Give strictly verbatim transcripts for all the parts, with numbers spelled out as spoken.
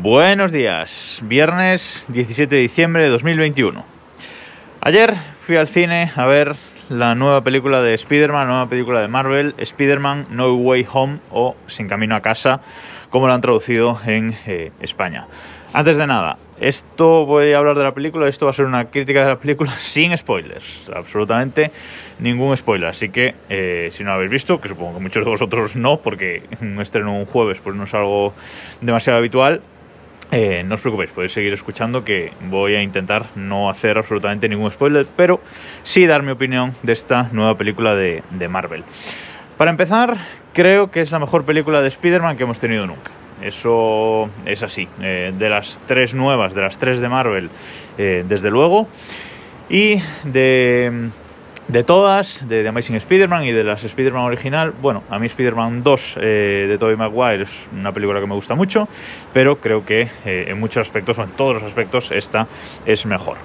Buenos días, viernes diecisiete de diciembre de dos mil veintiuno. Ayer fui al cine a ver la nueva película de Spider-Man, la nueva película de Marvel, Spider-Man No Way Home o Sin Camino a Casa, como la han traducido en eh, España. Antes de nada, esto voy a hablar de la película, esto va a ser una crítica de la película sin spoilers, absolutamente ningún spoiler, así que eh, si no lo habéis visto, que supongo que muchos de vosotros no, porque un estreno un jueves pues no es algo demasiado habitual, Eh, no os preocupéis, podéis seguir escuchando que voy a intentar no hacer absolutamente ningún spoiler, pero sí dar mi opinión de esta nueva película de, de Marvel. Para empezar, creo que es la mejor película de Spider-Man que hemos tenido nunca. Eso es así. Eh, de las tres nuevas, de las tres de Marvel, eh, desde luego. Y de... De todas, de The Amazing Spider-Man y de las Spider-Man original, bueno, a mí Spider-Man dos eh, de Tobey Maguire es una película que me gusta mucho, pero creo que eh, en muchos aspectos, o en todos los aspectos, esta es mejor.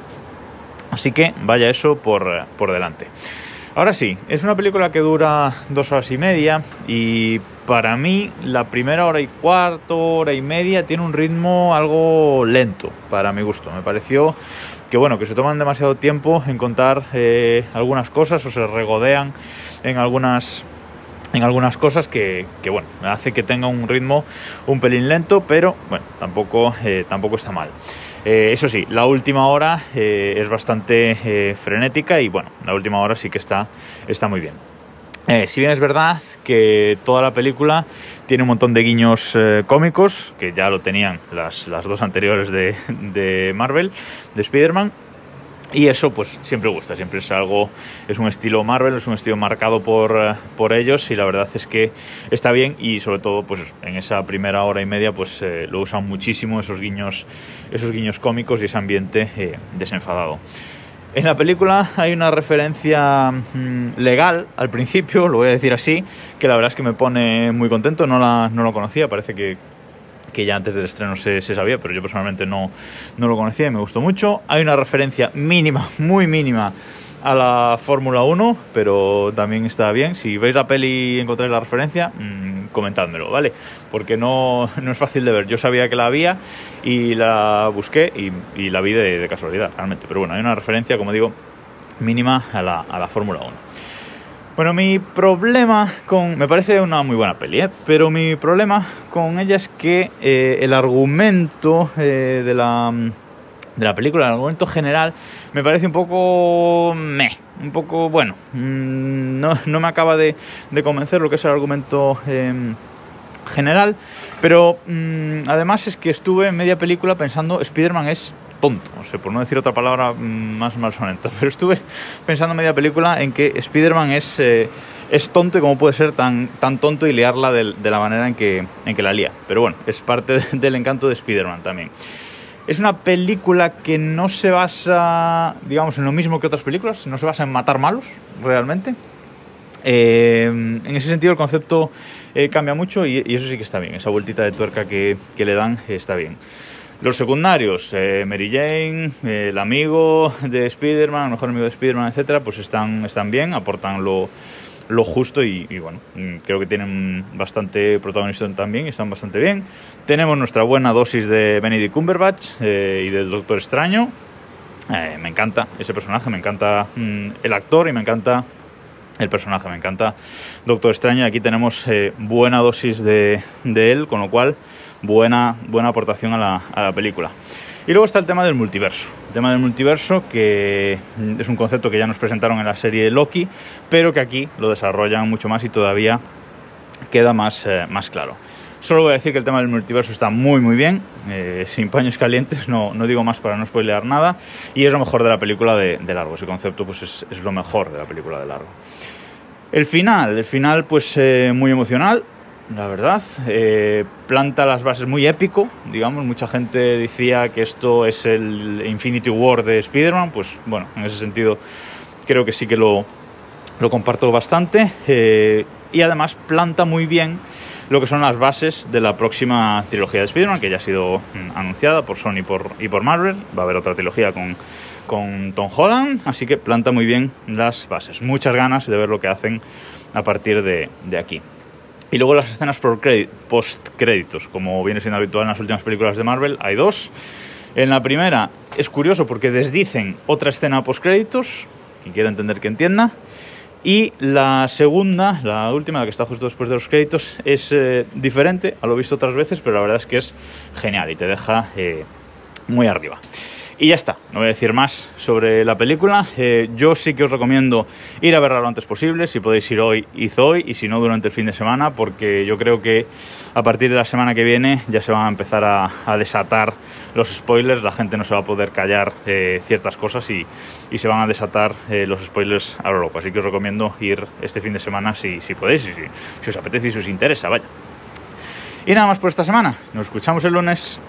Así que vaya eso por, por delante. Ahora sí, es una película que dura dos horas y media y para mí la primera hora y cuarto, hora y media, tiene un ritmo algo lento, para mi gusto. Me pareció que bueno, que se toman demasiado tiempo en contar eh, algunas cosas o se regodean en algunas, en algunas cosas que, que bueno, hace que tenga un ritmo un pelín lento, pero bueno, tampoco, eh, tampoco está mal. Eh, eso sí, la última hora eh, es bastante eh, frenética y bueno, la última hora sí que está, está muy bien. Eh, si bien es verdad que toda la película tiene un montón de guiños eh, cómicos, que ya lo tenían las, las dos anteriores de, de Marvel, de Spider-Man, y eso pues siempre gusta, siempre es algo, es un estilo Marvel, es un estilo marcado por, por ellos y la verdad es que está bien y sobre todo pues en esa primera hora y media pues eh, lo usan muchísimo esos guiños, esos guiños cómicos y ese ambiente eh, desenfadado. En la película hay una referencia legal al principio, lo voy a decir así, que la verdad es que me pone muy contento, no la, no lo conocía, parece que, que ya antes del estreno se, se sabía, pero yo personalmente no, no lo conocía y me gustó mucho. Hay una referencia mínima, muy mínima, a la Fórmula uno, pero también está bien. Si veis la peli y encontráis la referencia, mmm, comentádmelo, ¿vale? Porque no, no es fácil de ver. Yo sabía que la había y la busqué y, y la vi de, de casualidad, realmente. Pero bueno, hay una referencia, como digo, mínima a la, a la Fórmula uno. Bueno, mi problema con... Me parece una muy buena peli, ¿eh? Pero mi problema con ella es que eh, el argumento eh, de la... de la película, en el argumento general, me parece un poco... meh, un poco... bueno, no, no me acaba de, de convencer lo que es el argumento eh, general, pero mmm, además es que estuve en media película pensando Spider-Man es tonto, no sé, por no decir otra palabra más malsonante, pero estuve pensando en media película en que Spider-Man es, eh, es tonto y cómo puede ser tan, tan tonto y liarla de, de la manera en que, en que la lía, pero bueno, es parte de, del encanto de Spider-Man también. Es una película que no se basa, digamos, en lo mismo que otras películas, no se basa en matar malos, realmente. Eh, en ese sentido el concepto eh, cambia mucho y, y eso sí que está bien, esa vueltita de tuerca que, que le dan eh, está bien. Los secundarios, eh, Mary Jane, eh, el amigo de Spider-Man, el mejor amigo de Spider-Man, etcétera, pues están, están bien, aportan lo... lo justo y, y bueno, creo que tienen bastante protagonismo también, están bastante bien. Tenemos nuestra buena dosis de Benedict Cumberbatch eh, y del Doctor Extraño. Eh, me encanta ese personaje, me encanta mmm, el actor y me encanta el personaje, me encanta Doctor Extraño. Aquí tenemos eh, buena dosis de, de él, con lo cual buena, buena aportación a la, a la película. Y luego está el tema del multiverso, el tema del multiverso que es un concepto que ya nos presentaron en la serie Loki, pero que aquí lo desarrollan mucho más y todavía queda más, eh, más claro. Solo voy a decir que el tema del multiverso está muy muy bien, eh, sin paños calientes, no, no digo más para no spoilear nada, y es lo mejor de la película de, de largo, ese concepto pues es, es lo mejor de la película de largo. El final, el final pues eh, muy emocional. La verdad, eh, planta las bases muy épico, digamos, mucha gente decía que esto es el Infinity War de Spider-Man, pues bueno, en ese sentido creo que sí que lo, lo comparto bastante eh, y además planta muy bien lo que son las bases de la próxima trilogía de Spider-Man, que ya ha sido anunciada por Sony y por, y por Marvel, va a haber otra trilogía con, con Tom Holland, así que planta muy bien las bases, muchas ganas de ver lo que hacen a partir de, de aquí. Y luego las escenas post-créditos, como viene siendo habitual en las últimas películas de Marvel, hay dos. En la primera es curioso porque desdicen otra escena post-créditos, quien quiera entender que entienda. Y la segunda, la última, la que está justo después de los créditos, es eh, diferente a lo visto otras veces, pero la verdad es que es genial y te deja eh, muy arriba. Y ya está, no voy a decir más sobre la película. Eh, yo sí que os recomiendo ir a verla lo antes posible. Si podéis ir hoy, id hoy, y si no, durante el fin de semana, porque yo creo que a partir de la semana que viene ya se van a empezar a, a desatar los spoilers. La gente no se va a poder callar eh, ciertas cosas y, y se van a desatar eh, los spoilers a lo loco. Así que os recomiendo ir este fin de semana si, si podéis, y si, si os apetece y si os interesa, vaya. Y nada más por esta semana. Nos escuchamos el lunes.